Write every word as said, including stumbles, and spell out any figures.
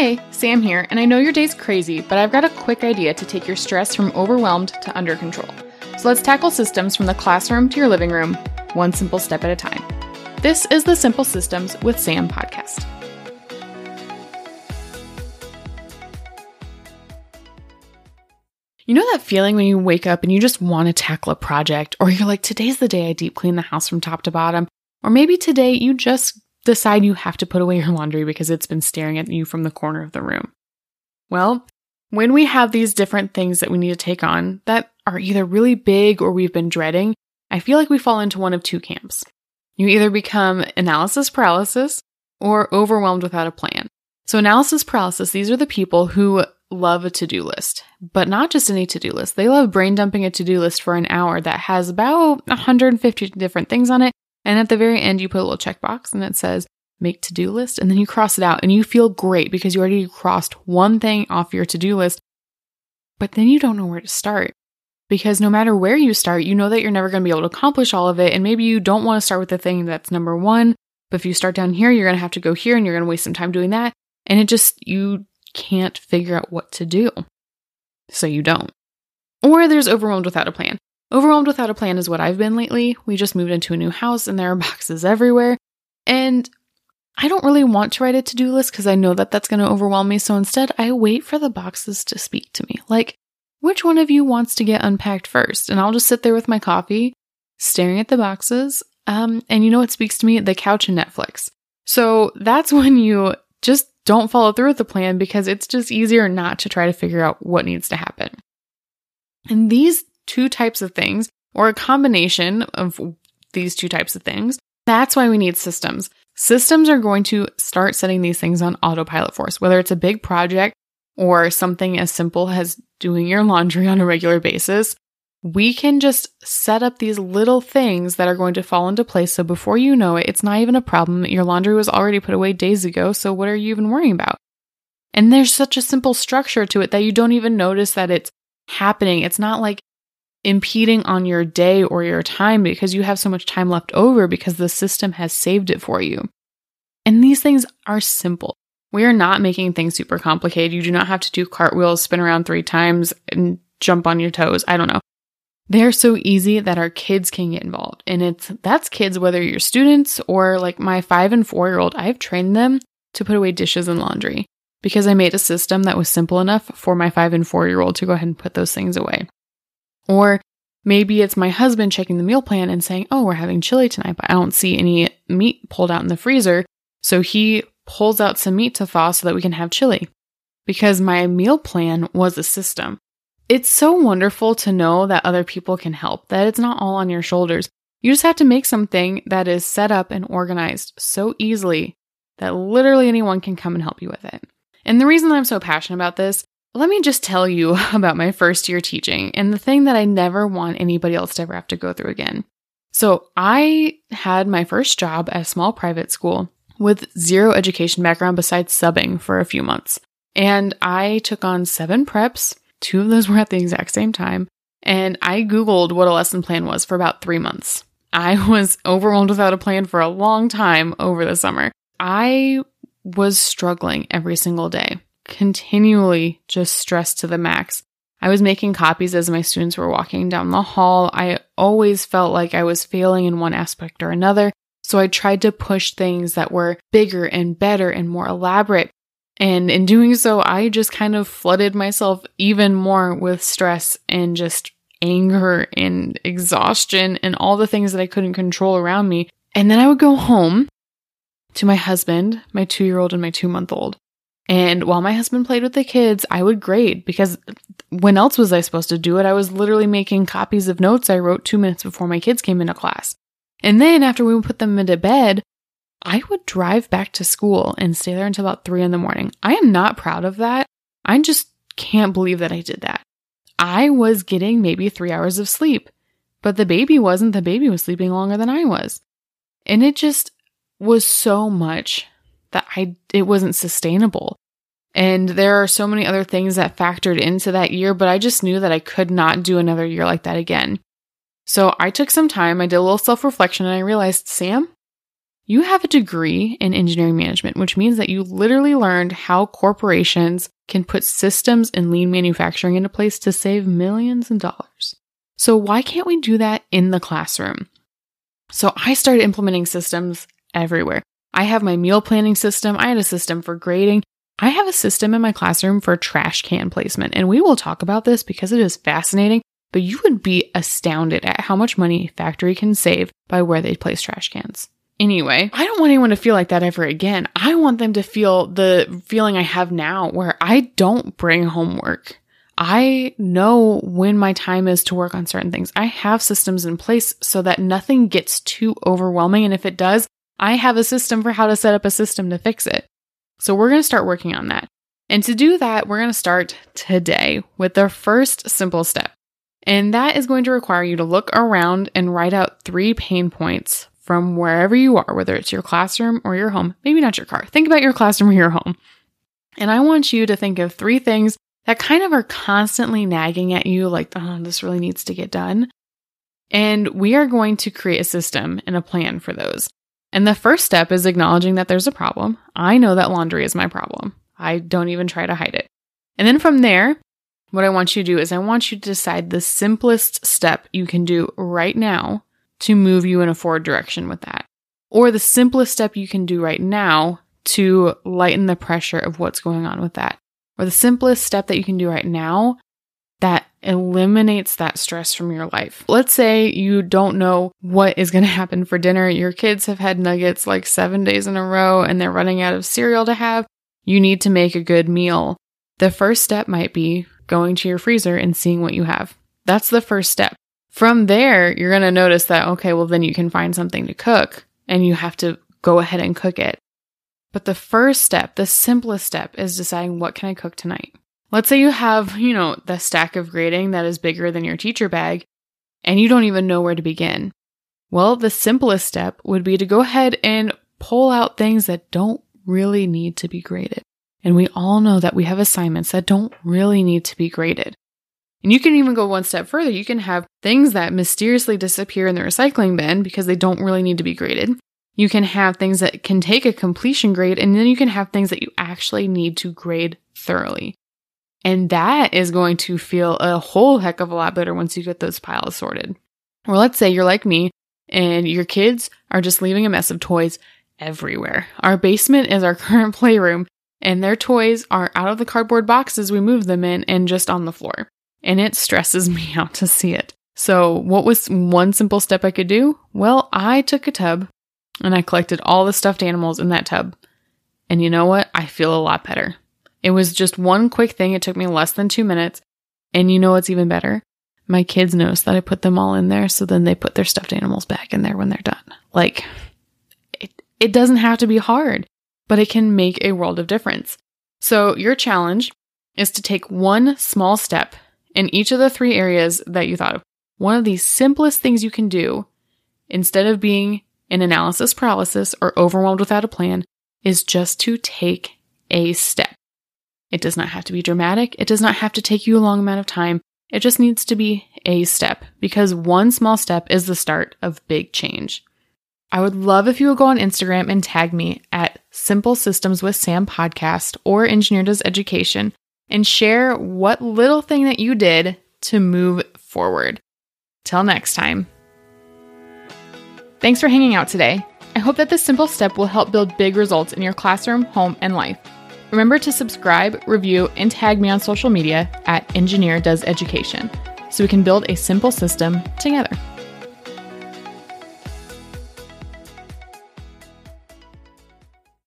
Hey, Sam here, and I know your day's crazy, but I've got a quick idea to take your stress from overwhelmed to under control. So let's tackle systems from the classroom to your living room, one simple step at a time. This is the Simple Systems with Sam podcast. You know that feeling when you wake up and you just want to tackle a project, or you're like, today's the day I deep clean the house from top to bottom, or maybe today you just decide you have to put away your laundry because it's been staring at you from the corner of the room. Well, when we have these different things that we need to take on that are either really big or we've been dreading, I feel like we fall into one of two camps. You either become analysis paralysis or overwhelmed without a plan. So analysis paralysis, these are the people who love a to-do list, but not just any to-do list. They love brain dumping a to-do list for an hour that has about one hundred fifty different things on it. And at the very end, you put a little checkbox and it says, make to-do list. And then you cross it out and you feel great because you already crossed one thing off your to-do list. But then you don't know where to start because no matter where you start, you know that you're never going to be able to accomplish all of it. And maybe you don't want to start with the thing that's number one. But if you start down here, you're going to have to go here and you're going to waste some time doing that. And it just, you can't figure out what to do. So you don't. Or there's overwhelmed without a plan. Overwhelmed without a plan is what I've been lately. We just moved into a new house and there are boxes everywhere. And I don't really want to write a to-do list because I know that that's going to overwhelm me. So instead, I wait for the boxes to speak to me. Like, which one of you wants to get unpacked first? And I'll just sit there with my coffee, staring at the boxes. Um, and you know what speaks to me? The couch and Netflix. So that's when you just don't follow through with the plan because it's just easier not to try to figure out what needs to happen. And these two types of things, or a combination of these two types of things. That's why we need systems. Systems are going to start setting these things on autopilot for us, whether it's a big project or something as simple as doing your laundry on a regular basis. We can just set up these little things that are going to fall into place. So before you know it, it's not even a problem. Your laundry was already put away days ago. So what are you even worrying about? And there's such a simple structure to it that you don't even notice that it's happening. It's not like impeding on your day or your time because you have so much time left over because the system has saved it for you. And these things are simple. We are not making things super complicated. You do not have to do cartwheels, spin around three times, and jump on your toes. I don't know. They're so easy that our kids can get involved. And it's that's kids, whether you're students or like my five and four year old, I've trained them to put away dishes and laundry because I made a system that was simple enough for my five and four year old to go ahead and put those things away. Or maybe it's my husband checking the meal plan and saying, oh, we're having chili tonight, but I don't see any meat pulled out in the freezer. So he pulls out some meat to thaw so that we can have chili because my meal plan was a system. It's so wonderful to know that other people can help, that it's not all on your shoulders. You just have to make something that is set up and organized so easily that literally anyone can come and help you with it. And the reason that I'm so passionate about this, let me just tell you about my first year teaching and the thing that I never want anybody else to ever have to go through again. So I had my first job at a small private school with zero education background besides subbing for a few months. And I took on seven preps. Two of those were at the exact same time. And I Googled what a lesson plan was for about three months. I was overwhelmed without a plan for a long time over the summer. I was struggling every single day. Continually just stressed to the max. I was making copies as my students were walking down the hall. I always felt like I was failing in one aspect or another. So I tried to push things that were bigger and better and more elaborate. And in doing so, I just kind of flooded myself even more with stress and just anger and exhaustion and all the things that I couldn't control around me. And then I would go home to my husband, my two-year-old and my two-month-old. And while my husband played with the kids, I would grade because when else was I supposed to do it? I was literally making copies of notes I wrote two minutes before my kids came into class. And then after we would put them into bed, I would drive back to school and stay there until about three in the morning. I am not proud of that. I just can't believe that I did that. I was getting maybe three hours of sleep, but the baby wasn't. The baby was sleeping longer than I was. And it just was so much that I it wasn't sustainable. And there are so many other things that factored into that year, but I just knew that I could not do another year like that again. So I took some time, I did a little self-reflection, and I realized, Sam, You have a degree in engineering management, which means that you literally learned how corporations can put systems and lean manufacturing into place to save millions of dollars. So why can't we do that in the classroom? So I started implementing systems everywhere. I have my meal planning system. I had a system for grading. I have a system in my classroom for trash can placement, and we will talk about this because it is fascinating, but you would be astounded at how much money a factory can save by where they place trash cans. Anyway, I don't want anyone to feel like that ever again. I want them to feel the feeling I have now where I don't bring homework. I know when my time is to work on certain things. I have systems in place so that nothing gets too overwhelming, and if it does, I have a system for how to set up a system to fix it. So we're going to start working on that. And to do that, we're going to start today with the first simple step. And that is going to require you to look around and write out three pain points from wherever you are, whether it's your classroom or your home, maybe not your car. Think about your classroom or your home. And I want you to think of three things that kind of are constantly nagging at you, like, oh, this really needs to get done. And we are going to create a system and a plan for those. And the first step is acknowledging that there's a problem. I know that laundry is my problem. I don't even try to hide it. And then from there, what I want you to do is I want you to decide the simplest step you can do right now to move you in a forward direction with that, or the simplest step you can do right now to lighten the pressure of what's going on with that, or the simplest step that you can do right now that eliminates that stress from your life. Let's say you don't know what is going to happen for dinner. Your kids have had nuggets like seven days in a row and they're running out of cereal to have. You need to make a good meal. The first step might be going to your freezer and seeing what you have. That's the first step. From there, you're going to notice that, okay, well, then you can find something to cook and you have to go ahead and cook it. But the first step, the simplest step, is deciding what can I cook tonight? Let's say you have, you know, the stack of grading that is bigger than your teacher bag, and you don't even know where to begin. Well, the simplest step would be to go ahead and pull out things that don't really need to be graded. And we all know that we have assignments that don't really need to be graded. And you can even go one step further. You can have things that mysteriously disappear in the recycling bin because they don't really need to be graded. You can have things that can take a completion grade, and then you can have things that you actually need to grade thoroughly. And that is going to feel a whole heck of a lot better once you get those piles sorted. Or let's say you're like me and your kids are just leaving a mess of toys everywhere. Our basement is our current playroom, and their toys are out of the cardboard boxes we moved them in and just on the floor. And it stresses me out to see it. So what was one simple step I could do? Well, I took a tub and I collected all the stuffed animals in that tub. And you know what? I feel a lot better. It was just one quick thing. It took me less than two minutes. And you know what's even better? My kids noticed that I put them all in there, so then they put their stuffed animals back in there when they're done. Like, it, it doesn't have to be hard, but it can make a world of difference. So your challenge is to take one small step in each of the three areas that you thought of. One of the simplest things you can do, instead of being in analysis paralysis or overwhelmed without a plan, is just to take a step. It does not have to be dramatic. It does not have to take you a long amount of time. It just needs to be a step, because one small step is the start of big change. I would love if you would go on Instagram and tag me at Simple Systems with Sam Podcast or Engineer Does Education and share what little thing that you did to move forward. Till next time. Thanks for hanging out today. I hope that this simple step will help build big results in your classroom, home, and life. Remember to subscribe, review, and tag me on social media at Engineer Does Education so we can build a simple system together.